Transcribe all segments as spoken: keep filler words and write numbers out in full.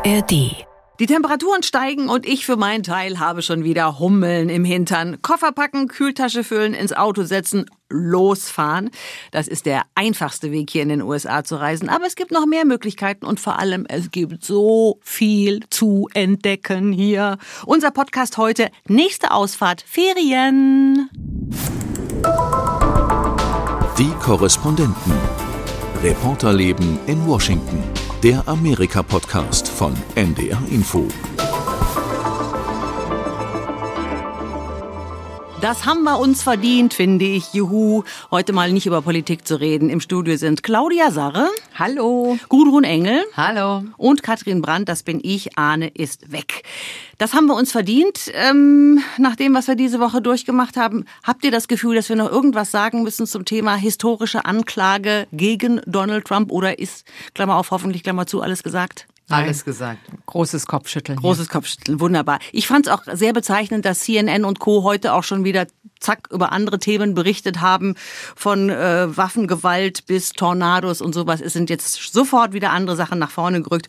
A R D. Die Temperaturen steigen und ich für meinen Teil habe schon wieder Hummeln im Hintern. Koffer packen, Kühltasche füllen, ins Auto setzen, losfahren. Das ist der einfachste Weg, hier in den U S A zu reisen. Aber es gibt noch mehr Möglichkeiten und vor allem, es gibt so viel zu entdecken hier. Unser Podcast heute, nächste Ausfahrt, Ferien. Die Korrespondenten. Reporterleben in Washington. Der Amerika-Podcast von N D R Info. Das haben wir uns verdient, finde ich. Juhu. Heute mal nicht über Politik zu reden. Im Studio sind Claudia Sarre. Hallo. Gudrun Engel. Hallo. Und Katrin Brandt, das bin ich. Arne ist weg. Das haben wir uns verdient. Ähm, nach dem, was wir diese Woche durchgemacht haben, habt ihr das Gefühl, dass wir noch irgendwas sagen müssen zum Thema historische Anklage gegen Donald Trump? Oder ist, Klammer auf, hoffentlich, Klammer zu, alles gesagt? Nein. Alles gesagt. Großes Kopfschütteln. Großes hier. Kopfschütteln, wunderbar. Ich fand es auch sehr bezeichnend, dass C N N und Co. heute auch schon wieder zack über andere Themen berichtet haben. Von äh, Waffengewalt bis Tornados und sowas. Es sind jetzt sofort wieder andere Sachen nach vorne gerückt.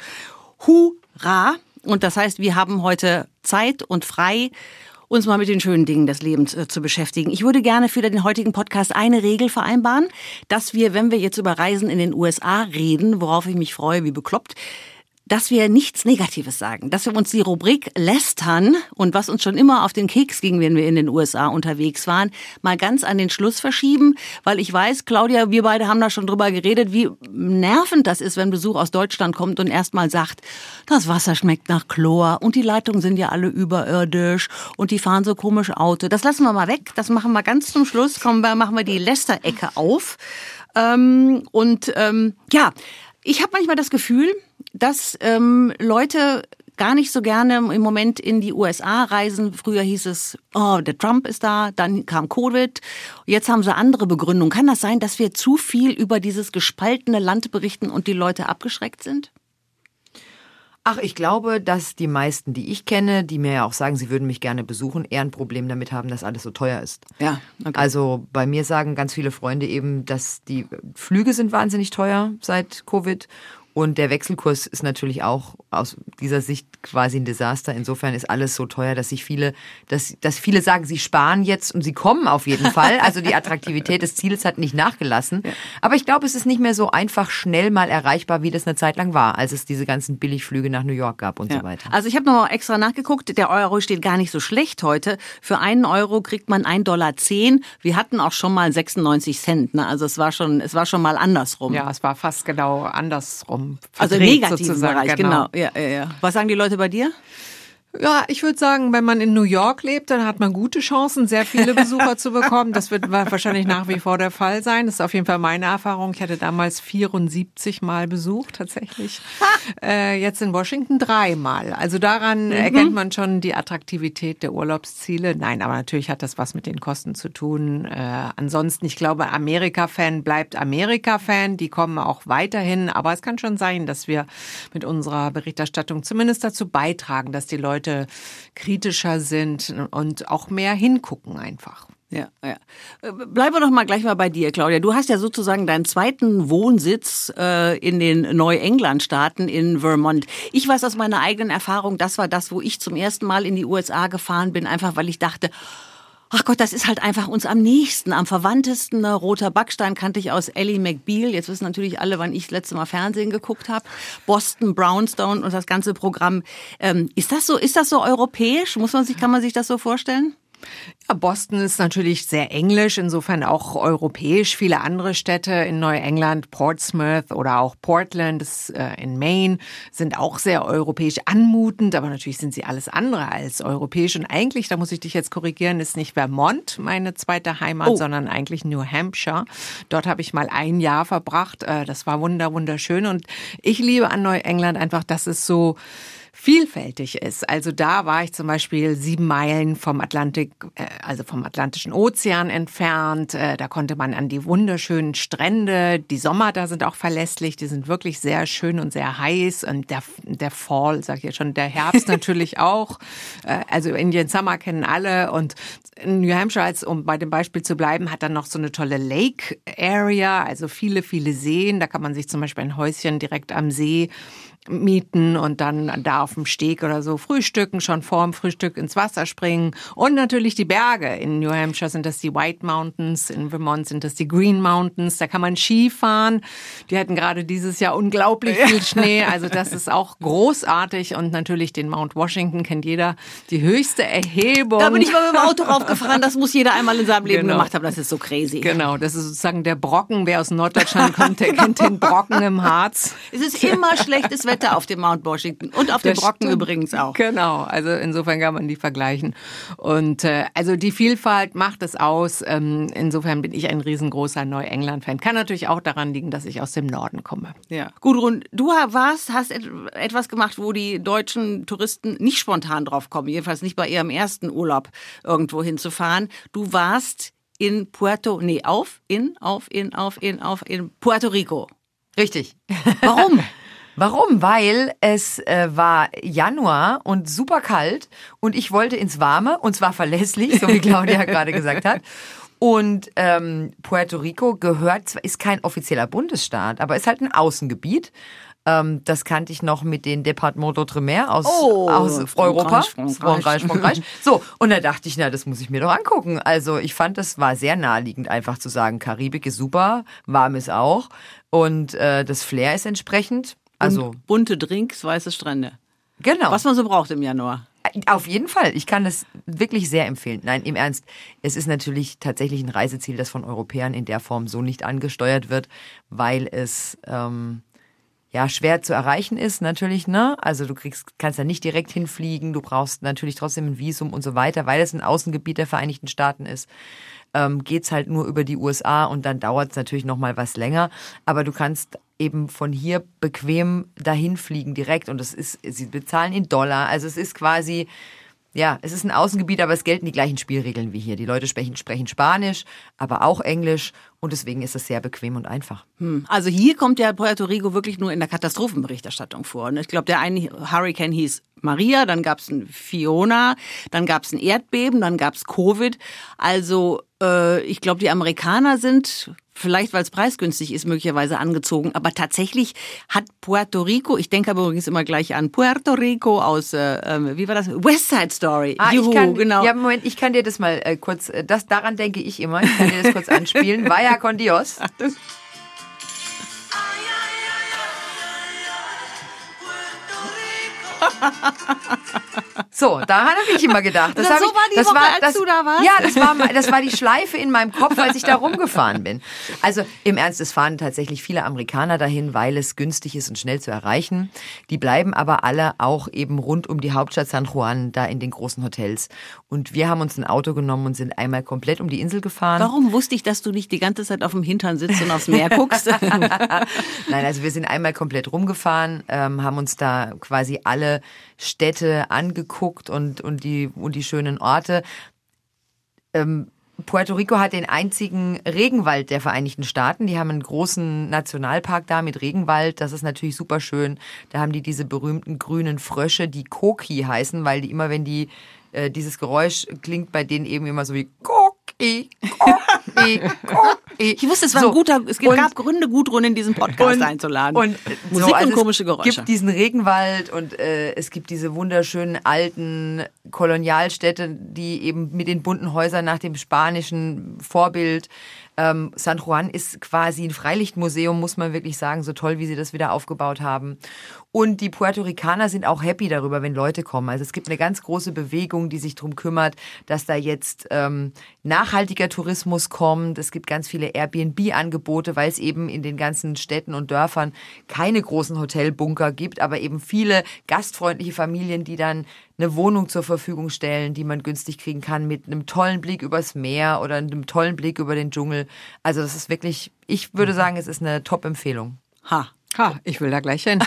Hurra! Und das heißt, wir haben heute Zeit und frei, uns mal mit den schönen Dingen des Lebens äh, zu beschäftigen. Ich würde gerne für den heutigen Podcast eine Regel vereinbaren, dass wir, wenn wir jetzt über Reisen in den U S A reden, worauf ich mich freue, wie bekloppt, dass wir nichts Negatives sagen, dass wir uns die Rubrik Lästern und was uns schon immer auf den Keks ging, wenn wir in den U S A unterwegs waren, mal ganz an den Schluss verschieben, weil ich weiß, Claudia, wir beide haben da schon drüber geredet, wie nervend das ist, wenn Besuch aus Deutschland kommt und erstmal sagt, das Wasser schmeckt nach Chlor und die Leitungen sind ja alle überirdisch und die fahren so komisch Auto. Das lassen wir mal weg, das machen wir ganz zum Schluss, kommen wir, machen wir die Lästerecke auf. Ähm, und ähm, ja, ich habe manchmal das Gefühl, dass ähm, Leute gar nicht so gerne im Moment in die U S A reisen. Früher hieß es, oh, der Trump ist da, dann kam Covid. Jetzt haben sie andere Begründungen. Kann das sein, dass wir zu viel über dieses gespaltene Land berichten und die Leute abgeschreckt sind? Ach, ich glaube, dass die meisten, die ich kenne, die mir ja auch sagen, sie würden mich gerne besuchen, eher ein Problem damit haben, dass alles so teuer ist. Ja, okay. Also bei mir sagen ganz viele Freunde eben, dass die Flüge sind wahnsinnig teuer seit Covid. Und der Wechselkurs ist natürlich auch aus dieser Sicht quasi ein Desaster. Insofern ist alles so teuer, dass sich viele, dass, dass viele sagen, sie sparen jetzt und sie kommen auf jeden Fall. Also die Attraktivität des Ziels hat nicht nachgelassen. Aber ich glaube, es ist nicht mehr so einfach schnell mal erreichbar, wie das eine Zeit lang war, als es diese ganzen Billigflüge nach New York gab und ja. so weiter. Also ich habe nochmal extra nachgeguckt. Der Euro steht gar nicht so schlecht heute. Für einen Euro kriegt man einen Dollar zehn. Wir hatten auch schon mal sechsundneunzig Cent. Ne? Also es war schon, es war schon mal andersrum. Ja, es war fast genau andersrum. Also im negativen sozusagen. Bereich, genau. genau. Ja, ja, ja. Was sagen die Leute bei dir? Ja, ich würde sagen, wenn man in New York lebt, dann hat man gute Chancen, sehr viele Besucher zu bekommen. Das wird wahrscheinlich nach wie vor der Fall sein. Das ist auf jeden Fall meine Erfahrung. Ich hatte damals vierundsiebzig Mal Besuch tatsächlich. Äh, jetzt in Washington dreimal. Also daran mhm. erkennt man schon die Attraktivität der Urlaubsziele. Nein, aber natürlich hat das was mit den Kosten zu tun. Äh, ansonsten, ich glaube, Amerika-Fan bleibt Amerika-Fan. Die kommen auch weiterhin. Aber es kann schon sein, dass wir mit unserer Berichterstattung zumindest dazu beitragen, dass die Leute kritischer sind und auch mehr hingucken einfach. Ja, ja. Bleiben wir doch mal gleich mal bei dir, Claudia. Du hast ja sozusagen deinen zweiten Wohnsitz äh, in den Neuengland-Staaten in Vermont. Ich weiß aus meiner eigenen Erfahrung, das war das, wo ich zum ersten Mal in die U S A gefahren bin, einfach weil ich dachte, ach Gott, das ist halt einfach uns am nächsten, am verwandtesten. Ne? Roter Backstein kannte ich aus Ally McBeal. Jetzt wissen natürlich alle, wann ich das letzte Mal Fernsehen geguckt habe. Boston, Brownstone und das ganze Programm. Ähm, ist das so, ist das so europäisch? Muss man sich, kann man sich das so vorstellen? Ja, Boston ist natürlich sehr englisch, insofern auch europäisch. Viele andere Städte in Neuengland, Portsmouth oder auch Portland in Maine, sind auch sehr europäisch anmutend, aber natürlich sind sie alles andere als europäisch. Und eigentlich, da muss ich dich jetzt korrigieren, ist nicht Vermont meine zweite Heimat, oh. sondern eigentlich New Hampshire. Dort habe ich mal ein Jahr verbracht. Das war wunder, wunderschön. Und ich liebe an Neuengland einfach, dass es so vielfältig ist. Also da war ich zum Beispiel sieben Meilen vom Atlantik, also vom Atlantischen Ozean entfernt. Da konnte man an die wunderschönen Strände. Die Sommer da sind auch verlässlich. Die sind wirklich sehr schön und sehr heiß. Und der, der Fall, sag ich ja schon, der Herbst natürlich auch. Also Indian Summer kennen alle. Und New Hampshire, als, um bei dem Beispiel zu bleiben, hat dann noch so eine tolle Lake Area. Also viele, viele Seen. Da kann man sich zum Beispiel ein Häuschen direkt am See mieten und dann da auf dem Steg oder so frühstücken, schon vorm Frühstück ins Wasser springen. Und natürlich die Berge. In New Hampshire sind das die White Mountains, in Vermont sind das die Green Mountains. Da kann man Ski fahren. Die hatten gerade dieses Jahr unglaublich viel Schnee. Also das ist auch großartig. Und natürlich den Mount Washington kennt jeder. Die höchste Erhebung. Da bin ich mal mit dem Auto raufgefahren. Das muss jeder einmal in seinem Leben genau. gemacht haben. Das ist so crazy. Genau, das ist sozusagen der Brocken. Wer aus Norddeutschland kommt, der genau. kennt den Brocken im Harz. Es ist immer schlechtes Wetter auf dem Mount Washington und auf dem Brocken stimmt. übrigens auch. Genau, also insofern kann man die vergleichen. Und äh, also die Vielfalt macht es aus. Ähm, insofern bin ich ein riesengroßer Neuengland-Fan. Kann natürlich auch daran liegen, dass ich aus dem Norden komme. Ja. Gudrun, du warst, hast etwas gemacht, wo die deutschen Touristen nicht spontan drauf kommen, jedenfalls nicht bei ihrem ersten Urlaub irgendwo hinzufahren. Du warst in Puerto, nee, auf, in, auf, in, auf, in, auf, in Puerto Rico. Richtig. Warum? Warum? Weil es äh, war Januar und super kalt und ich wollte ins Warme und zwar verlässlich, so wie Claudia gerade gesagt hat. Und ähm, Puerto Rico gehört, ist kein offizieller Bundesstaat, aber ist halt ein Außengebiet. Ähm, das kannte ich noch mit den Départements d'Outre-mer aus, oh, aus Europa. Frankreich, Frankreich. Frankreich. So, und da dachte ich, na, das muss ich mir doch angucken. Also ich fand, das war sehr naheliegend, einfach zu sagen, Karibik ist super, warm ist auch und äh, das Flair ist entsprechend. Also bunte Drinks, weiße Strände. Genau. Was man so braucht im Januar. Auf jeden Fall. Ich kann das wirklich sehr empfehlen. Nein, im Ernst. Es ist natürlich tatsächlich ein Reiseziel, das von Europäern in der Form so nicht angesteuert wird, weil es ähm, ja schwer zu erreichen ist natürlich. Ne? Also du kriegst, kannst da nicht direkt hinfliegen. Du brauchst natürlich trotzdem ein Visum und so weiter, weil es ein Außengebiet der Vereinigten Staaten ist. Ähm, geht's halt nur über die U S A und dann dauert es natürlich noch mal was länger. Aber du kannst eben von hier bequem dahin fliegen direkt und das ist, sie bezahlen in Dollar, also es ist quasi, ja, es ist ein Außengebiet, aber es gelten die gleichen Spielregeln wie hier. Die Leute sprechen, sprechen Spanisch, aber auch Englisch und deswegen ist es sehr bequem und einfach. Hm. Also hier kommt ja Puerto Rico wirklich nur in der Katastrophenberichterstattung vor. Und ich glaube, der eine Hurricane hieß Maria, dann gab es ein Fiona, dann gab es ein Erdbeben, dann gab es Covid. Also äh, ich glaube, die Amerikaner sind vielleicht, weil es preisgünstig ist, möglicherweise angezogen. Aber tatsächlich hat Puerto Rico, ich denke aber übrigens immer gleich an Puerto Rico aus, äh, wie war das? West Side Story. Ah, Juhu, ich kann, genau. Ja, Moment, ich kann dir das mal äh, kurz, äh, das, daran denke ich immer, ich kann dir das kurz anspielen. Vaya con Dios. Ach, das. So, daran habe ich immer gedacht. Das, das so ich, war die das Woche, war, das, als du da warst? Ja, das war, das war die Schleife in meinem Kopf, als ich da rumgefahren bin. Also im Ernst, es fahren tatsächlich viele Amerikaner dahin, weil es günstig ist und schnell zu erreichen. Die bleiben aber alle auch eben rund um die Hauptstadt San Juan, da in den großen Hotels. Und wir haben uns ein Auto genommen und sind einmal komplett um die Insel gefahren. Warum wusste ich, dass du nicht die ganze Zeit auf dem Hintern sitzt und aufs Meer guckst? Nein, also wir sind einmal komplett rumgefahren, ähm, haben uns da quasi alle Städte angeguckt und, und, die, und die schönen Orte. Ähm, Puerto Rico hat den einzigen Regenwald der Vereinigten Staaten. Die haben einen großen Nationalpark da mit Regenwald. Das ist natürlich super schön. Da haben die diese berühmten grünen Frösche, die Koki heißen, weil die immer, wenn die äh, dieses Geräusch klingt, bei denen eben immer so wie Koki. Ich wusste, es war so ein guter, es gab Gründe, Gudrun in diesen Podcast und, einzuladen. Und Musik so, also und komische Geräusche. Es gibt diesen Regenwald und äh, es gibt diese wunderschönen alten Kolonialstädte, die eben mit den bunten Häusern nach dem spanischen Vorbild. Ähm, San Juan ist quasi ein Freilichtmuseum, muss man wirklich sagen, so toll, wie sie das wieder aufgebaut haben. Und die Puerto Ricaner sind auch happy darüber, wenn Leute kommen. Also es gibt eine ganz große Bewegung, die sich darum kümmert, dass da jetzt ähm, nachhaltiger Tourismus kommt. Es gibt ganz viele Airbnb-Angebote, weil es eben in den ganzen Städten und Dörfern keine großen Hotelbunker gibt, aber eben viele gastfreundliche Familien, die dann eine Wohnung zur Verfügung stellen, die man günstig kriegen kann mit einem tollen Blick übers Meer oder einem tollen Blick über den Dschungel. Also das ist wirklich, ich würde sagen, es ist eine Top-Empfehlung. Ha. Ha, ich will da gleich hin.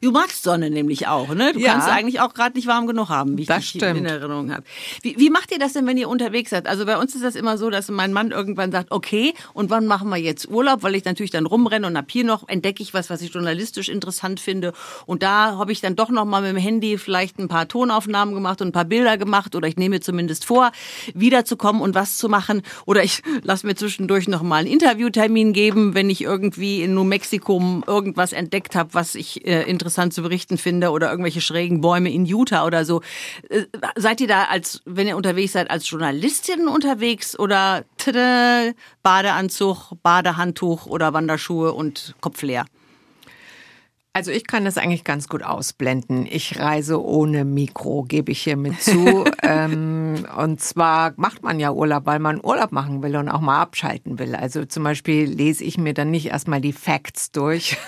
Du magst Sonne nämlich auch, ne? Du ja. kannst eigentlich auch gerade nicht warm genug haben, wie ich das stimmt. in Erinnerung habe. Wie, wie macht ihr das denn, wenn ihr unterwegs seid? Also bei uns ist das immer so, dass mein Mann irgendwann sagt, okay, und wann machen wir jetzt Urlaub? Weil ich natürlich dann rumrenne und ab hier noch entdecke ich was, was ich journalistisch interessant finde. Und da habe ich dann doch noch mal mit dem Handy vielleicht ein paar Tonaufnahmen gemacht und ein paar Bilder gemacht. Oder ich nehme mir zumindest vor, wiederzukommen und was zu machen. Oder ich lasse mir zwischendurch noch mal einen Interviewtermin geben, wenn ich irgendwie in New Mexico irgendwas entdeckt habe, was ich äh, interessant zu berichten finde oder irgendwelche schrägen Bäume in Utah oder so. Äh, seid ihr da, als wenn ihr unterwegs seid, als Journalistin unterwegs oder tada, Badeanzug, Badehandtuch oder Wanderschuhe und Kopf leer? Also ich kann das eigentlich ganz gut ausblenden. Ich reise ohne Mikro, gebe ich hiermit zu. ähm, und zwar macht man ja Urlaub, weil man Urlaub machen will und auch mal abschalten will. Also zum Beispiel lese ich mir dann nicht erstmal die Facts durch,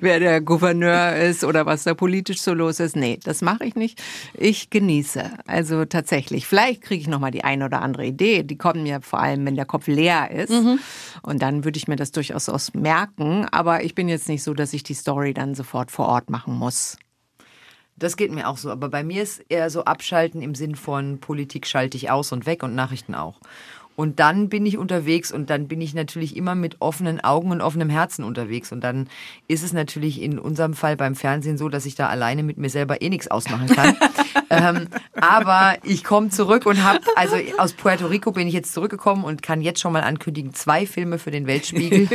wer der Gouverneur ist oder was da politisch so los ist. Nee, das mache ich nicht. Ich genieße. Also tatsächlich. Vielleicht kriege ich nochmal die eine oder andere Idee. Die kommen ja vor allem, wenn der Kopf leer ist. Mhm. Und dann würde ich mir das durchaus aus merken. Aber ich bin jetzt nicht so, dass ich die Story dann sofort vor Ort machen muss. Das geht mir auch so. Aber bei mir ist eher so abschalten im Sinn von Politik schalte ich aus und weg und Nachrichten auch. Und dann bin ich unterwegs und dann bin ich natürlich immer mit offenen Augen und offenem Herzen unterwegs. Und dann ist es natürlich in unserem Fall beim Fernsehen so, dass ich da alleine mit mir selber eh nichts ausmachen kann. ähm, aber ich komme zurück und habe, also aus Puerto Rico bin ich jetzt zurückgekommen und kann jetzt schon mal ankündigen, zwei Filme für den Weltspiegel.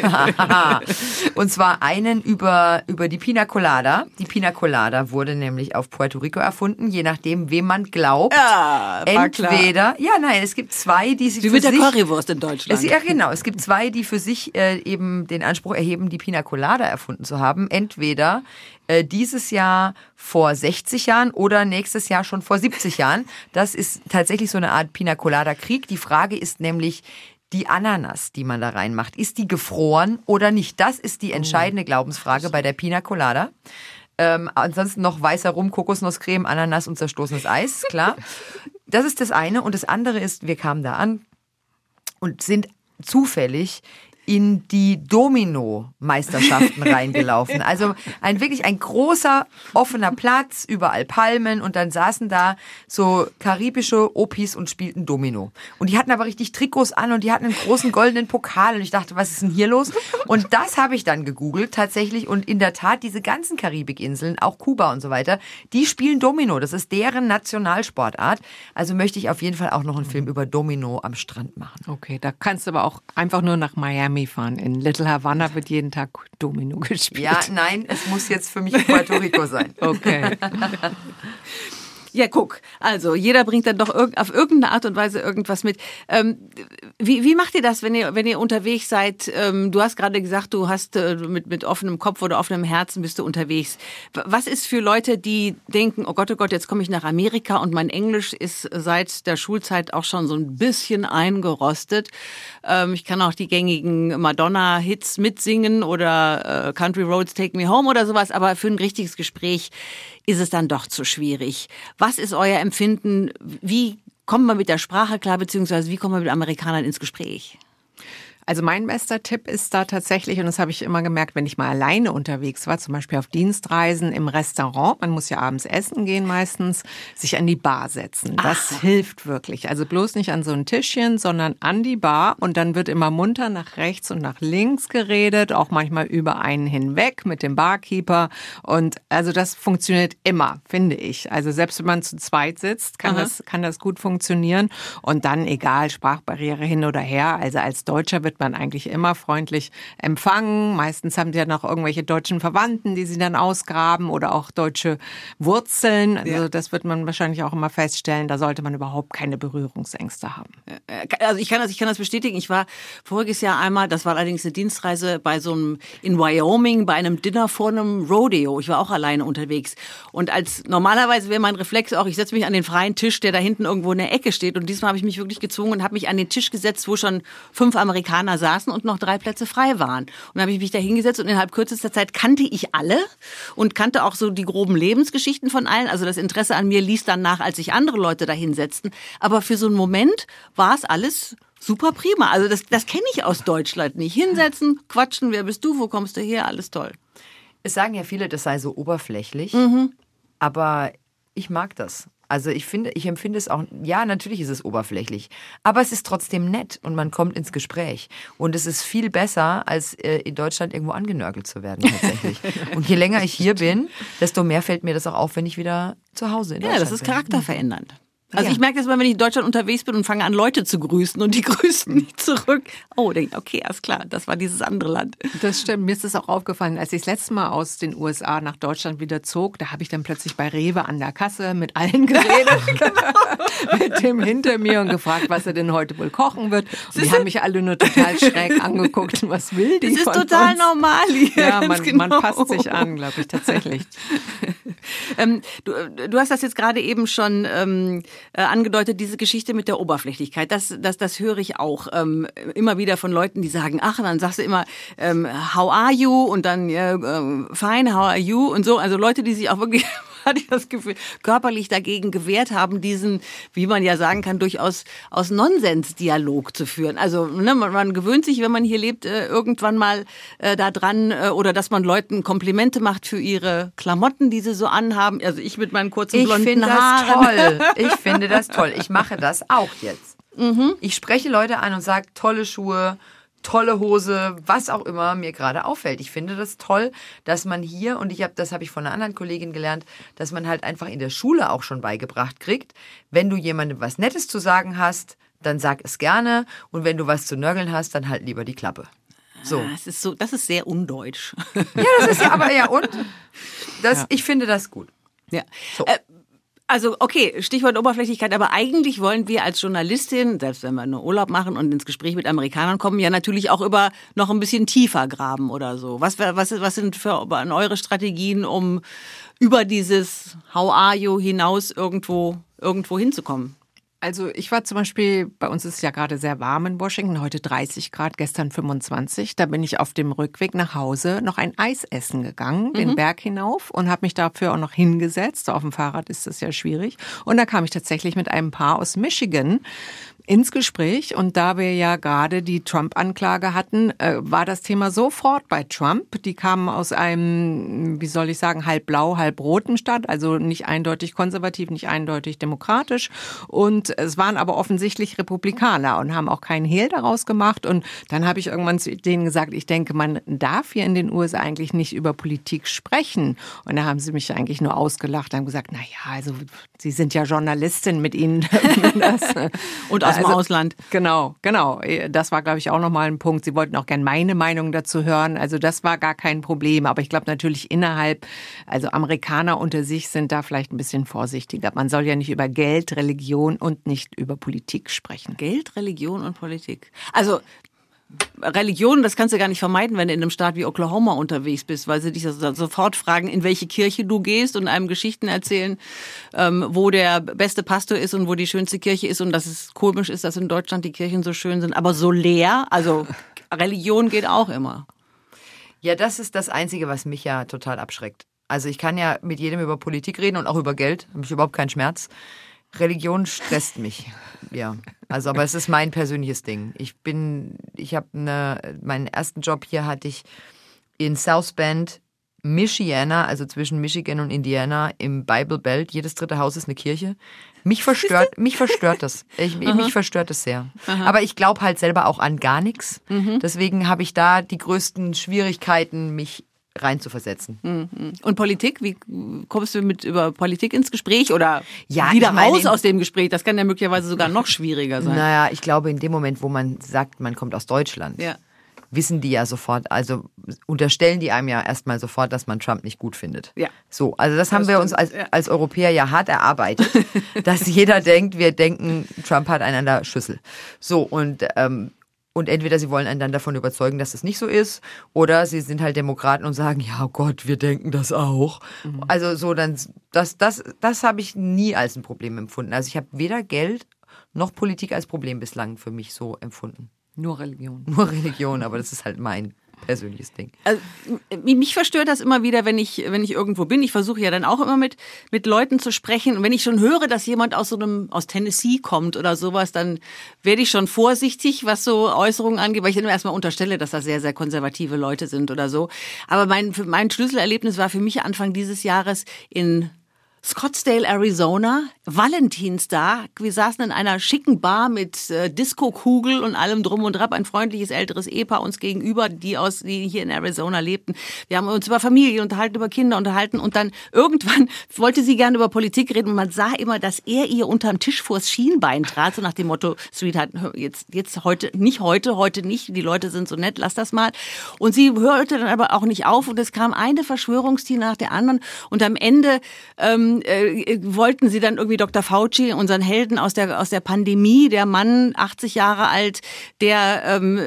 Und zwar einen über, über die Piña Colada. Die Piña Colada wurde nämlich auf Puerto Rico erfunden, je nachdem, wem man glaubt. Ja, entweder, klar. Ja, nein, es gibt zwei, die sich Currywurst in Deutschland. Es, ja, genau. Es gibt zwei, die für sich äh, eben den Anspruch erheben, die Piña Colada erfunden zu haben. Entweder äh, dieses Jahr vor sechzig Jahren oder nächstes Jahr schon vor siebzig Jahren. Das ist tatsächlich so eine Art Piña Colada-Krieg. Die Frage ist nämlich, die Ananas, die man da reinmacht, ist die gefroren oder nicht? Das ist die entscheidende Glaubensfrage bei der Piña Colada. Ähm, ansonsten noch weißer Rum, Kokosnusscreme, Ananas und zerstoßenes Eis, klar. Das ist das eine. Und das andere ist, wir kamen da an und sind zufällig in die Domino-Meisterschaften reingelaufen. Also ein wirklich ein großer, offener Platz, überall Palmen und dann saßen da so karibische Opis und spielten Domino. Und die hatten aber richtig Trikots an und die hatten einen großen goldenen Pokal und ich dachte, was ist denn hier los? Und das habe ich dann gegoogelt tatsächlich und in der Tat diese ganzen Karibikinseln, auch Kuba und so weiter, die spielen Domino. Das ist deren Nationalsportart. Also möchte ich auf jeden Fall auch noch einen Film über Domino am Strand machen. Okay, da kannst du aber auch einfach nur nach Miami fahren. In Little Havana wird jeden Tag Domino gespielt. Ja, nein, es muss jetzt für mich Puerto Rico sein. Okay. Ja, guck, also jeder bringt dann doch irg- auf irgendeine Art und Weise irgendwas mit. Ähm, wie, wie macht ihr das, wenn ihr, wenn ihr unterwegs seid? Ähm, du hast gerade gesagt, du hast äh, mit, mit offenem Kopf oder offenem Herzen bist du unterwegs. Was ist für Leute, die denken, oh Gott, oh Gott, jetzt komme ich nach Amerika und mein Englisch ist seit der Schulzeit auch schon so ein bisschen eingerostet. Ähm, ich kann auch die gängigen Madonna-Hits mitsingen oder äh, Country Roads Take Me Home oder sowas, aber für ein richtiges Gespräch ist es dann doch zu schwierig. Was ist euer Empfinden? Wie kommen wir mit der Sprache klar, beziehungsweise wie kommen wir mit Amerikanern ins Gespräch? Also mein bester Tipp ist da tatsächlich, und das habe ich immer gemerkt, wenn ich mal alleine unterwegs war, zum Beispiel auf Dienstreisen im Restaurant, man muss ja abends essen gehen meistens, sich an die Bar setzen. Das Ach. hilft wirklich. Also bloß nicht an so ein Tischchen, sondern an die Bar und dann wird immer munter nach rechts und nach links geredet, auch manchmal über einen hinweg mit dem Barkeeper. Und also das funktioniert immer, finde ich. Also selbst wenn man zu zweit sitzt, kann, das, kann das gut funktionieren. Und dann egal, Sprachbarriere hin oder her, also als Deutscher wird man eigentlich immer freundlich empfangen. Meistens haben die ja noch irgendwelche deutschen Verwandten, die sie dann ausgraben oder auch deutsche Wurzeln. Also ja. Das wird man wahrscheinlich auch immer feststellen. Da sollte man überhaupt keine Berührungsängste haben. Also ich kann das, ich kann das bestätigen. Ich war voriges Jahr einmal, das war allerdings eine Dienstreise bei so einem, in Wyoming, bei einem Dinner vor einem Rodeo. Ich war auch alleine unterwegs. Und als normalerweise wäre mein Reflex auch, ich setze mich an den freien Tisch, der da hinten irgendwo in der Ecke steht. Und diesmal habe ich mich wirklich gezwungen und habe mich an den Tisch gesetzt, wo schon fünf Amerikaner saßen und noch drei Plätze frei waren. Und dann habe ich mich da hingesetzt und innerhalb kürzester Zeit kannte ich alle und kannte auch so die groben Lebensgeschichten von allen. Also das Interesse an mir ließ dann nach, als sich andere Leute da hinsetzten. Aber für so einen Moment war es alles super prima. Also das, das kenne ich aus Deutschland nicht. Hinsetzen, quatschen, wer bist du, wo kommst du her, alles toll. Es sagen ja viele, das sei so oberflächlich, mhm. aber ich mag das. Also ich finde, ich empfinde es auch, ja, natürlich ist es oberflächlich, aber es ist trotzdem nett und man kommt ins Gespräch. Und es ist viel besser, als in Deutschland irgendwo angenörgelt zu werden tatsächlich. Und je länger ich hier bin, desto mehr fällt mir das auch auf, wenn ich wieder zu Hause in Deutschland bin. Ja, das ist charakterverändernd. Also ja. Ich merke das mal, wenn ich in Deutschland unterwegs bin und fange an, Leute zu grüßen und die grüßen nicht zurück. Oh, denke, okay, alles klar, das war dieses andere Land. Das stimmt, mir ist das auch aufgefallen, als ich das letzte Mal aus den U S A nach Deutschland wieder zog, da habe ich dann plötzlich bei Rewe an der Kasse mit allen geredet, genau. Mit dem hinter mir und gefragt, was er denn heute wohl kochen wird. Und die haben mich alle nur total schräg angeguckt, was will die von uns? Das ist total normal hier. Ja, man, genau. Man passt sich an, glaube ich, tatsächlich. ähm, du, du hast das jetzt gerade eben schon... Ähm, Äh, angedeutet, diese Geschichte mit der Oberflächlichkeit, das, das, das höre ich auch ähm, immer wieder von Leuten, die sagen, ach, und dann sagst du immer, ähm, how are you? Und dann, äh, fine, how are you? Und so, also Leute, die sich auch wirklich, hatte ich das Gefühl, körperlich dagegen gewehrt haben, diesen, wie man ja sagen kann, durchaus aus Nonsensdialog zu führen. Also ne, man, man gewöhnt sich, wenn man hier lebt, äh, irgendwann mal äh, da dran äh, oder dass man Leuten Komplimente macht für ihre Klamotten, die sie so anhaben. Also ich mit meinen kurzen ich blonden Haaren. Ich finde das toll. Ich finde das toll. Ich mache das auch jetzt. Mhm. Ich spreche Leute an und sage, tolle Schuhe, tolle Hose, was auch immer mir gerade auffällt. Ich finde das toll, dass man hier, und ich hab, das habe ich von einer anderen Kollegin gelernt, dass man halt einfach in der Schule auch schon beigebracht kriegt, wenn du jemandem was Nettes zu sagen hast, dann sag es gerne, und wenn du was zu nörgeln hast, dann halt lieber die Klappe. So. Ah, das ist so, das ist sehr undeutsch. Ja, das ist ja, aber ja, und? Das, ja. Ich finde das gut. Ja. So. Äh, Also okay, Stichwort Oberflächlichkeit, aber eigentlich wollen wir als Journalistin, selbst wenn wir einen Urlaub machen und ins Gespräch mit Amerikanern kommen, ja natürlich auch über noch ein bisschen tiefer graben oder so. Was, was, was sind für eure Strategien, um über dieses How are you hinaus irgendwo, irgendwo hinzukommen? Also ich war zum Beispiel, bei uns ist es ja gerade sehr warm in Washington, heute dreißig Grad, gestern fünfundzwanzig. Da bin ich auf dem Rückweg nach Hause noch ein Eis essen gegangen, mhm. den Berg hinauf, und habe mich dafür auch noch hingesetzt. So auf dem Fahrrad ist das ja schwierig. Und da kam ich tatsächlich mit einem Paar aus Michigan ins Gespräch. Und da wir ja gerade die Trump-Anklage hatten, äh, war das Thema sofort bei Trump. Die kamen aus einem, wie soll ich sagen, halb blau, halb roten Stadt, also nicht eindeutig konservativ, nicht eindeutig demokratisch. Und es waren aber offensichtlich Republikaner und haben auch keinen Hehl daraus gemacht. Und dann habe ich irgendwann zu denen gesagt, ich denke, man darf hier in den U S A eigentlich nicht über Politik sprechen. Und da haben sie mich eigentlich nur ausgelacht und haben gesagt, naja, also Sie sind ja Journalistin, mit Ihnen. Das, und aus also, dem Ausland. Genau, genau. Das war, glaube ich, auch nochmal ein Punkt. Sie wollten auch gerne meine Meinung dazu hören. Also das war gar kein Problem. Aber ich glaube natürlich innerhalb, also Amerikaner unter sich sind da vielleicht ein bisschen vorsichtiger. Man soll ja nicht über Geld, Religion und nicht über Politik sprechen. Geld, Religion und Politik. Also Religion, das kannst du gar nicht vermeiden, wenn du in einem Staat wie Oklahoma unterwegs bist, weil sie dich sofort fragen, in welche Kirche du gehst, und einem Geschichten erzählen, wo der beste Pastor ist und wo die schönste Kirche ist, und dass es komisch ist, dass in Deutschland die Kirchen so schön sind, aber so leer. Also Religion geht auch immer. Ja, das ist das Einzige, was mich ja total abschreckt. Also ich kann ja mit jedem über Politik reden und auch über Geld, habe ich überhaupt keinen Schmerz. Religion stresst mich, ja. Also, aber es ist mein persönliches Ding. Ich bin, ich habe eine, meinen ersten Job hier hatte ich in South Bend, Michiana, also zwischen Michigan und Indiana im Bible Belt. Jedes dritte Haus ist eine Kirche. Mich verstört, mich verstört das. Ich, mich verstört das sehr. Aha. Aber ich glaube halt selber auch an gar nichts. Mhm. Deswegen habe ich da die größten Schwierigkeiten, mich reinzuversetzen. Und Politik? Wie kommst du mit über Politik ins Gespräch oder ja, wieder raus aus dem Gespräch? Das kann ja möglicherweise sogar noch schwieriger sein. Naja, ich glaube, in dem Moment, wo man sagt, man kommt aus Deutschland, ja. wissen die ja sofort, also unterstellen die einem ja erstmal sofort, dass man Trump nicht gut findet. Ja. So, also das, das haben wir uns als, ja. als Europäer ja hart erarbeitet, dass jeder denkt, wir denken, Trump hat einen an der Schüssel. So, und ähm, Und entweder sie wollen einen dann davon überzeugen, dass das nicht so ist, oder sie sind halt Demokraten und sagen, ja Gott, wir denken das auch. Mhm. Also so dann, das, das, das habe ich nie als ein Problem empfunden. Also ich habe weder Geld noch Politik als Problem bislang für mich so empfunden. Nur Religion. Nur Religion, aber das ist halt mein persönliches Ding. Also, mich verstört das immer wieder, wenn ich, wenn ich irgendwo bin. Ich versuche ja dann auch immer mit, mit Leuten zu sprechen. Und wenn ich schon höre, dass jemand aus so einem, aus Tennessee kommt oder sowas, dann werde ich schon vorsichtig, was so Äußerungen angeht, weil ich dann erstmal unterstelle, dass da sehr, sehr konservative Leute sind oder so. Aber mein, mein Schlüsselerlebnis war für mich Anfang dieses Jahres in Scottsdale, Arizona, Valentinstag. Wir saßen in einer schicken Bar mit äh, Disco-Kugel und allem drum und dran. Ein freundliches älteres Ehepaar uns gegenüber, die aus die hier in Arizona lebten. Wir haben uns über Familie unterhalten, über Kinder unterhalten und dann irgendwann wollte sie gerne über Politik reden und man sah immer, dass er ihr unterm Tisch vors Schienbein trat, so nach dem Motto, Sweetheart, jetzt, jetzt heute, nicht heute, heute nicht, die Leute sind so nett, lass das mal. Und sie hörte dann aber auch nicht auf und es kam eine Verschwörungstheorie nach der anderen und am Ende ähm, äh, wollten sie dann irgendwie Doktor Fauci, unseren Helden aus der, aus der Pandemie, der Mann, achtzig Jahre alt, der ähm,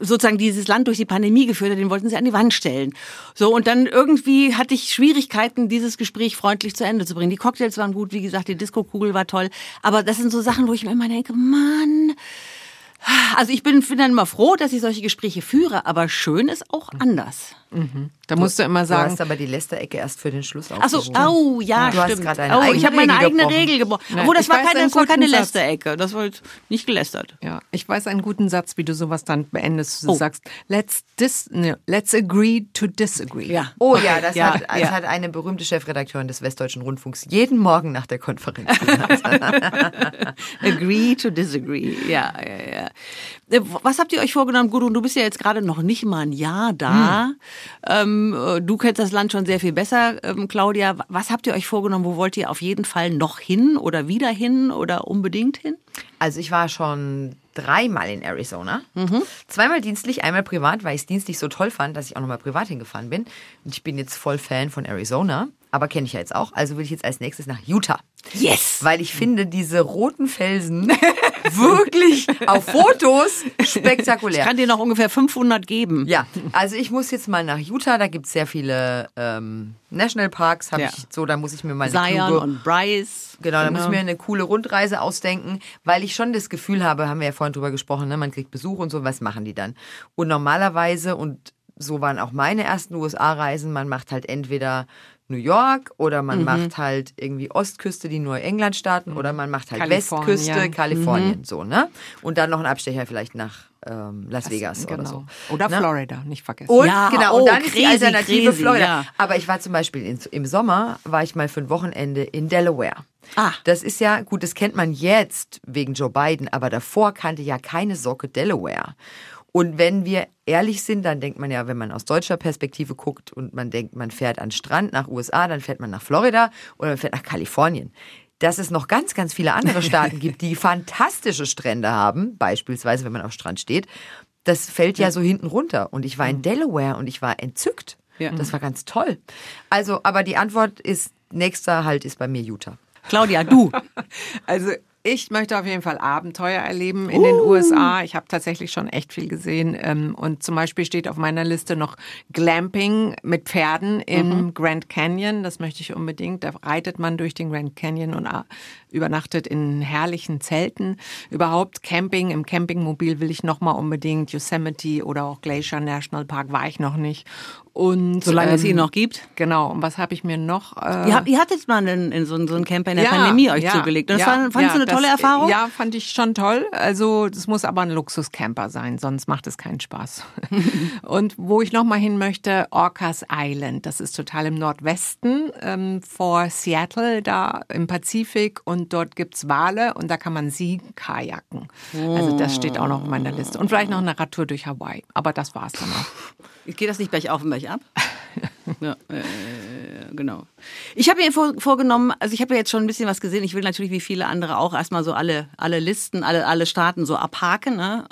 sozusagen dieses Land durch die Pandemie geführt hat, den wollten sie an die Wand stellen. So, und dann irgendwie hatte ich Schwierigkeiten, dieses Gespräch freundlich zu Ende zu bringen. Die Cocktails waren gut, wie gesagt, die Disco-Kugel war toll, aber das sind so Sachen, wo ich mir immer denke, Mann... Also ich bin, bin dann immer froh, dass ich solche Gespräche führe, aber schön ist auch anders. Mhm. Da musst du immer sagen... Du hast aber die Lästerecke erst für den Schluss aufgehoben. Ach so, oh ja, ja stimmt. Du hast eine oh, ich habe meine Regel eigene gebrochen. Regel gebrochen. Obwohl, das ich war weiß, keine, das war keine Lästerecke, das war jetzt nicht gelästert. Ja, ich weiß einen guten Satz, wie du sowas dann beendest. Du oh. sagst, let's, dis, ne, let's agree to disagree. Ja. Oh ja, das, ja, hat, das ja. hat eine berühmte Chefredakteurin des Westdeutschen Rundfunks jeden Morgen nach der Konferenz gesagt. Agree to disagree, ja, ja, ja. Was habt ihr euch vorgenommen, Gudrun? Du bist ja jetzt gerade noch nicht mal ein Jahr da. Hm. Ähm, du kennst das Land schon sehr viel besser, ähm, Claudia. Was habt ihr euch vorgenommen? Wo wollt ihr auf jeden Fall noch hin oder wieder hin oder unbedingt hin? Also ich war schon dreimal in Arizona. Mhm. Zweimal dienstlich, einmal privat, weil ich es dienstlich so toll fand, dass ich auch nochmal privat hingefahren bin. Und ich bin jetzt voll Fan von Arizona. Aber kenne ich ja jetzt auch. Also will ich jetzt als nächstes nach Utah. Yes! Weil ich finde diese roten Felsen wirklich auf Fotos spektakulär. Ich kann dir noch ungefähr fünfhundert geben. Ja, also ich muss jetzt mal nach Utah. Da gibt es sehr viele ähm, Nationalparks. Hab ja. ich, so, da muss ich mir mal eine Zion kluge, und Bryce. Genau, da genau. muss ich mir eine coole Rundreise ausdenken. Weil ich schon das Gefühl habe, haben wir ja vorhin drüber gesprochen, ne? Man kriegt Besuch und so. Was machen die dann? Und normalerweise, und so waren auch meine ersten U S A-Reisen, man macht halt entweder... New York oder man mhm. macht halt irgendwie Ostküste, die Neuengland-Staaten mhm. oder man macht halt Kalifornien. Westküste, Kalifornien, mhm. so, ne? Und dann noch ein Abstecher vielleicht nach ähm, Las das, Vegas genau. oder so. Oder ne? Florida, nicht vergessen. Und, ja, genau, oh, und dann crazy, ist die Alternative crazy, Florida. Ja. Aber ich war zum Beispiel in, im Sommer, war ich mal für ein Wochenende in Delaware. Ah. Das ist ja, gut, das kennt man jetzt wegen Joe Biden, aber davor kannte ja keine Socke Delaware. Und wenn wir ehrlich sind, dann denkt man ja, wenn man aus deutscher Perspektive guckt und man denkt, man fährt an den Strand nach U S A, dann fährt man nach Florida oder man fährt nach Kalifornien. Dass es noch ganz, ganz viele andere Staaten gibt, die fantastische Strände haben, beispielsweise wenn man auf dem Strand steht, das fällt ja so hinten runter. Und ich war in Delaware und ich war entzückt. Ja. Das war ganz toll. Also, aber die Antwort ist, nächster Halt ist bei mir Utah. Claudia, du. Also... Ich möchte auf jeden Fall Abenteuer erleben in uh. den U S A. Ich habe tatsächlich schon echt viel gesehen. Und zum Beispiel steht auf meiner Liste noch Glamping mit Pferden im mhm. Grand Canyon. Das möchte ich unbedingt. Da reitet man durch den Grand Canyon und übernachtet in herrlichen Zelten. Überhaupt Camping, im Campingmobil will ich nochmal unbedingt. Yosemite oder auch Glacier National Park war ich noch nicht. Und solange ähm, es ihn noch gibt. Genau. Und was habe ich mir noch? Äh, ihr, habt, ihr hattet mal einen, in so, so einen Camper in der ja, Pandemie euch ja, zugelegt. Das ja, war, fandst ja, du eine das, tolle Erfahrung? Ja, fand ich schon toll. Also das muss aber ein Luxuscamper sein, sonst macht es keinen Spaß. Und wo ich noch mal hin möchte, Orcas Island. Das ist total im Nordwesten ähm, vor Seattle, da im Pazifik. Und dort gibt's Wale und da kann man sie kajaken. Oh. Also das steht auch noch auf meiner Liste. Und vielleicht noch eine Radtour durch Hawaii. Aber das war's dann auch. Geht das nicht gleich auf und gleich ab? Ja, äh, genau. Ich habe mir vorgenommen, also ich habe ja jetzt schon ein bisschen was gesehen. Ich will natürlich wie viele andere auch erstmal so alle, alle Listen, alle, alle Staaten so abhaken. Ne?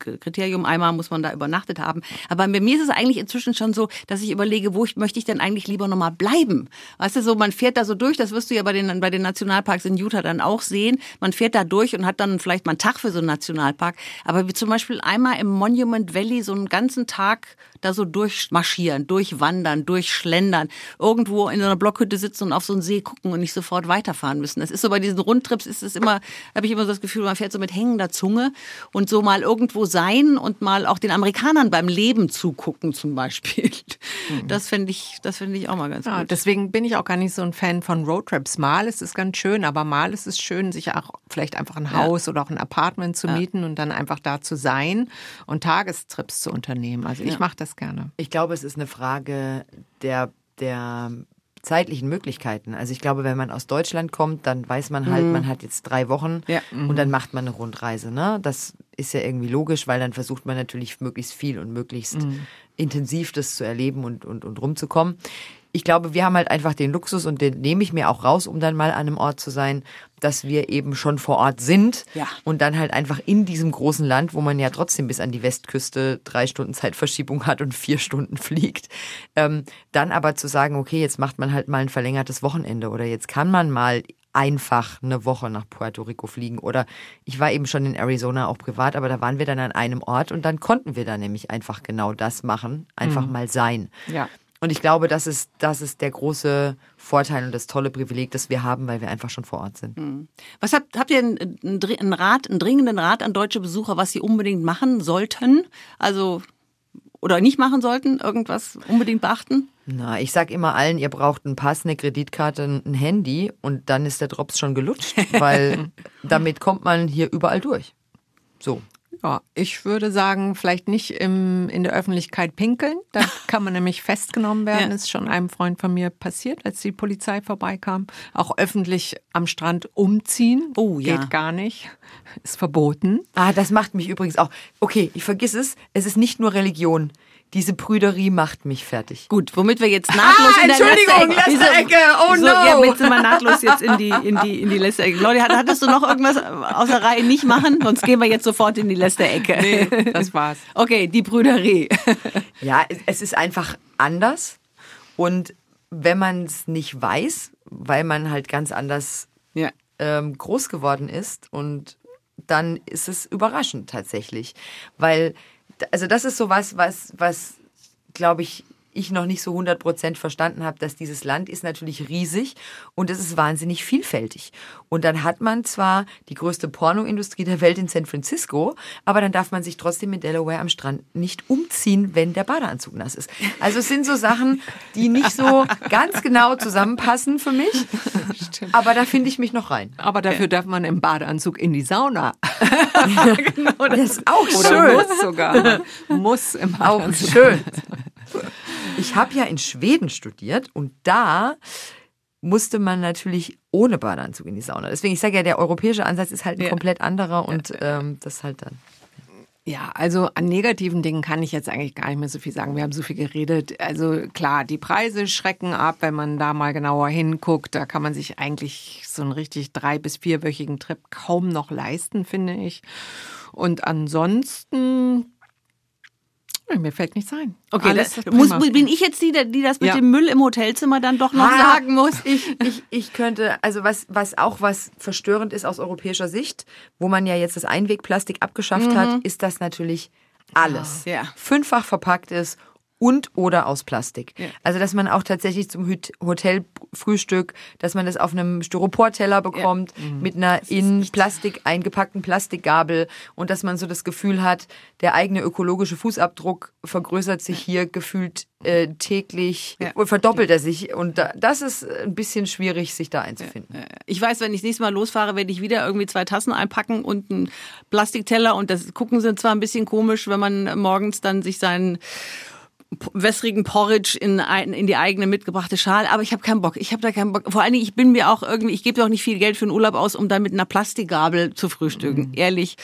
Kriterium einmal muss man da übernachtet haben. Aber bei mir ist es eigentlich inzwischen schon so, dass ich überlege, wo ich, möchte ich denn eigentlich lieber nochmal bleiben? Weißt du, so man fährt da so durch, das wirst du ja bei den, bei den Nationalparks in Utah dann auch sehen. Man fährt da durch und hat dann vielleicht mal einen Tag für so einen Nationalpark. Aber wie zum Beispiel einmal im Monument Valley so einen ganzen Tag da so durchmarschieren, durchwandern, durchschlendern, irgendwo in so einer Blockhütte sitzen und auf so einen See gucken und nicht sofort weiterfahren müssen. Das ist so bei diesen Rundtrips, ist es immer, habe ich immer so das Gefühl, man fährt so mit hängender Zunge und so mal irgendwo sein und mal auch den Amerikanern beim Leben zugucken zum Beispiel. Mhm. Das finde ich, das finde ich auch mal ganz ja, gut. Deswegen bin ich auch gar nicht so ein Fan von Roadtrips. Mal ist es ganz schön, aber mal ist es schön, sich auch vielleicht einfach ein Haus ja. oder auch ein Apartment zu ja. mieten und dann einfach da zu sein und Tagestrips zu unternehmen. Also ich ja. mache das gerne. Ich glaube, es ist eine Frage der, der zeitlichen Möglichkeiten. Also ich glaube, wenn man aus Deutschland kommt, dann weiß man halt, mhm. man hat jetzt drei Wochen ja. mhm. und dann macht man eine Rundreise. Ne? Das ist ja irgendwie logisch, weil dann versucht man natürlich möglichst viel und möglichst mhm. intensiv das zu erleben und, und, und rumzukommen. Ich glaube, wir haben halt einfach den Luxus, und den nehme ich mir auch raus, um dann mal an einem Ort zu sein, dass wir eben schon vor Ort sind ja. und dann halt einfach in diesem großen Land, wo man ja trotzdem bis an die Westküste drei Stunden Zeitverschiebung hat und vier Stunden fliegt, ähm, dann aber zu sagen, okay, jetzt macht man halt mal ein verlängertes Wochenende oder jetzt kann man mal einfach eine Woche nach Puerto Rico fliegen. Oder ich war eben schon in Arizona auch privat, aber da waren wir dann an einem Ort und dann konnten wir da nämlich einfach genau das machen, einfach mhm. mal sein. Ja. Und ich glaube, das ist, das ist der große Vorteil und das tolle Privileg, das wir haben, weil wir einfach schon vor Ort sind. Was habt, habt ihr einen, einen Rat, einen dringenden Rat an deutsche Besucher, was sie unbedingt machen sollten? Also, oder nicht machen sollten? Irgendwas unbedingt beachten? Na, ich sag immer allen, ihr braucht einen Pass, eine Kreditkarte, ein Handy und dann ist der Drops schon gelutscht, weil damit kommt man hier überall durch. So. Ja, ich würde sagen, vielleicht nicht im, in der Öffentlichkeit pinkeln. Da kann man nämlich festgenommen werden. Ja. Ist schon einem Freund von mir passiert, als die Polizei vorbeikam. Auch öffentlich am Strand umziehen. Oh, ja. Geht gar nicht. Ist verboten. Ah, das macht mich übrigens auch. Okay, ich vergiss es. Es ist nicht nur Religion. Diese Prüderie macht mich fertig. Gut, womit wir jetzt nahtlos ah, in der Entschuldigung, letzte Ecke. Ecke. Oh so, no. Ja, jetzt sind wir nahtlos jetzt in die, in die, in die letzte Ecke. Claudia, hattest du noch irgendwas aus der Reihe nicht machen? Sonst gehen wir jetzt sofort in die letzte Ecke. Nee, das war's. Okay, die Prüderie. Ja, es ist einfach anders. Und wenn man es nicht weiß, weil man halt ganz anders ja. ähm, groß geworden ist, und dann ist es überraschend tatsächlich. Weil... Also das ist so was, was, was glaube ich, ich noch nicht so hundert Prozent verstanden habe, dass dieses Land ist natürlich riesig und es ist wahnsinnig vielfältig. Und dann hat man zwar die größte Pornoindustrie der Welt in San Francisco, aber dann darf man sich trotzdem in Delaware am Strand nicht umziehen, wenn der Badeanzug nass ist. Also es sind so Sachen, die nicht so ganz genau zusammenpassen für mich, stimmt. aber da finde ich mich noch rein. Aber dafür darf man im Badeanzug in die Sauna. Genau, das, das ist auch oder schön. Muss sogar. Muss im Badeanzug. Auch schön. Ich habe ja in Schweden studiert und da musste man natürlich ohne Badeanzug in die Sauna. Deswegen, ich sage ja, der europäische Ansatz ist halt ein ja. komplett anderer und ähm, das halt dann. Ja, also an negativen Dingen kann ich jetzt eigentlich gar nicht mehr so viel sagen. Wir haben so viel geredet. Also klar, die Preise schrecken ab, wenn man da mal genauer hinguckt. Da kann man sich eigentlich so einen richtig drei- bis vierwöchigen Trip kaum noch leisten, finde ich. Und ansonsten... Mir fällt nichts ein. Okay, das, muss, bin ich jetzt die, die das mit ja. dem Müll im Hotelzimmer dann doch noch ah, sagen muss? Ich, ich, ich könnte, also was, was auch was verstörend ist aus europäischer Sicht, wo man ja jetzt das Einwegplastik abgeschafft mhm. hat, ist das natürlich alles. Ja. Fünffach verpackt ist und oder aus Plastik. Ja. Also dass man auch tatsächlich zum Hotelfrühstück, dass man das auf einem Styroporteller bekommt, ja. mhm. mit einer in Plastik eingepackten Plastikgabel und dass man so das Gefühl hat, der eigene ökologische Fußabdruck vergrößert sich hier gefühlt äh, täglich, ja. verdoppelt er sich und da, das ist ein bisschen schwierig, sich da einzufinden. Ja. Ich weiß, wenn ich das nächste Mal losfahre, werde ich wieder irgendwie zwei Tassen einpacken und einen Plastikteller und das gucken sie zwar ein bisschen komisch, wenn man morgens dann sich seinen wässrigen Porridge in, ein, in die eigene mitgebrachte Schale, aber ich habe keinen Bock. Ich habe da keinen Bock. Vor allen Dingen, ich bin mir auch irgendwie, ich gebe doch nicht viel Geld für einen Urlaub aus, um dann mit einer Plastikgabel zu frühstücken. Mhm. Ehrlich.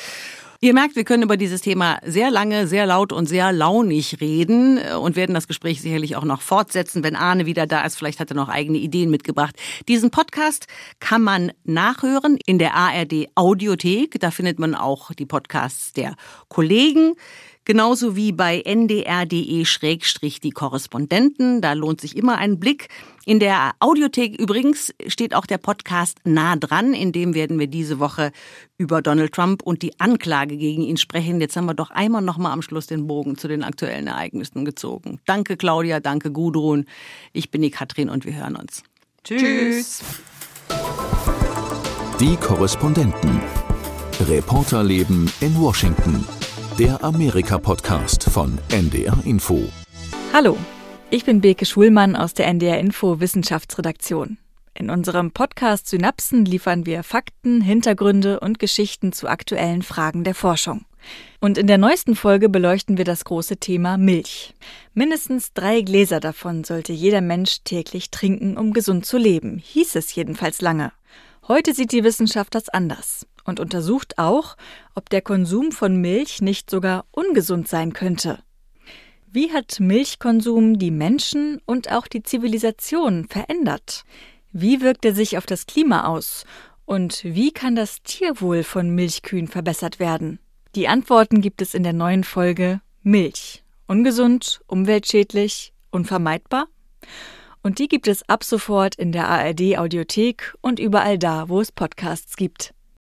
Ihr merkt, wir können über dieses Thema sehr lange, sehr laut und sehr launig reden und werden das Gespräch sicherlich auch noch fortsetzen, wenn Arne wieder da ist. Vielleicht hat er noch eigene Ideen mitgebracht. Diesen Podcast kann man nachhören in der A R D-Audiothek. Da findet man auch die Podcasts der Kollegen. Genauso wie bei n d r punkt d e slash die Korrespondenten. Da lohnt sich immer ein Blick. In der Audiothek übrigens steht auch der Podcast Nah dran. In dem werden wir diese Woche über Donald Trump und die Anklage gegen ihn sprechen. Jetzt haben wir doch einmal noch mal am Schluss den Bogen zu den aktuellen Ereignissen gezogen. Danke Claudia, danke Gudrun. Ich bin die Katrin und wir hören uns. Tschüss. Die Korrespondenten. Reporterleben in Washington. Der Amerika-Podcast von N D R Info. Hallo, ich bin Beke Schulmann aus der N D R Info Wissenschaftsredaktion. In unserem Podcast Synapsen liefern wir Fakten, Hintergründe und Geschichten zu aktuellen Fragen der Forschung. Und in der neuesten Folge beleuchten wir das große Thema Milch. Mindestens drei Gläser davon sollte jeder Mensch täglich trinken, um gesund zu leben, hieß es jedenfalls lange. Heute sieht die Wissenschaft das anders und untersucht auch, ob der Konsum von Milch nicht sogar ungesund sein könnte. Wie hat Milchkonsum die Menschen und auch die Zivilisation verändert? Wie wirkt er sich auf das Klima aus? Und wie kann das Tierwohl von Milchkühen verbessert werden? Die Antworten gibt es in der neuen Folge Milch. Ungesund, umweltschädlich, unvermeidbar? Und die gibt es ab sofort in der A R D-Audiothek und überall da, wo es Podcasts gibt.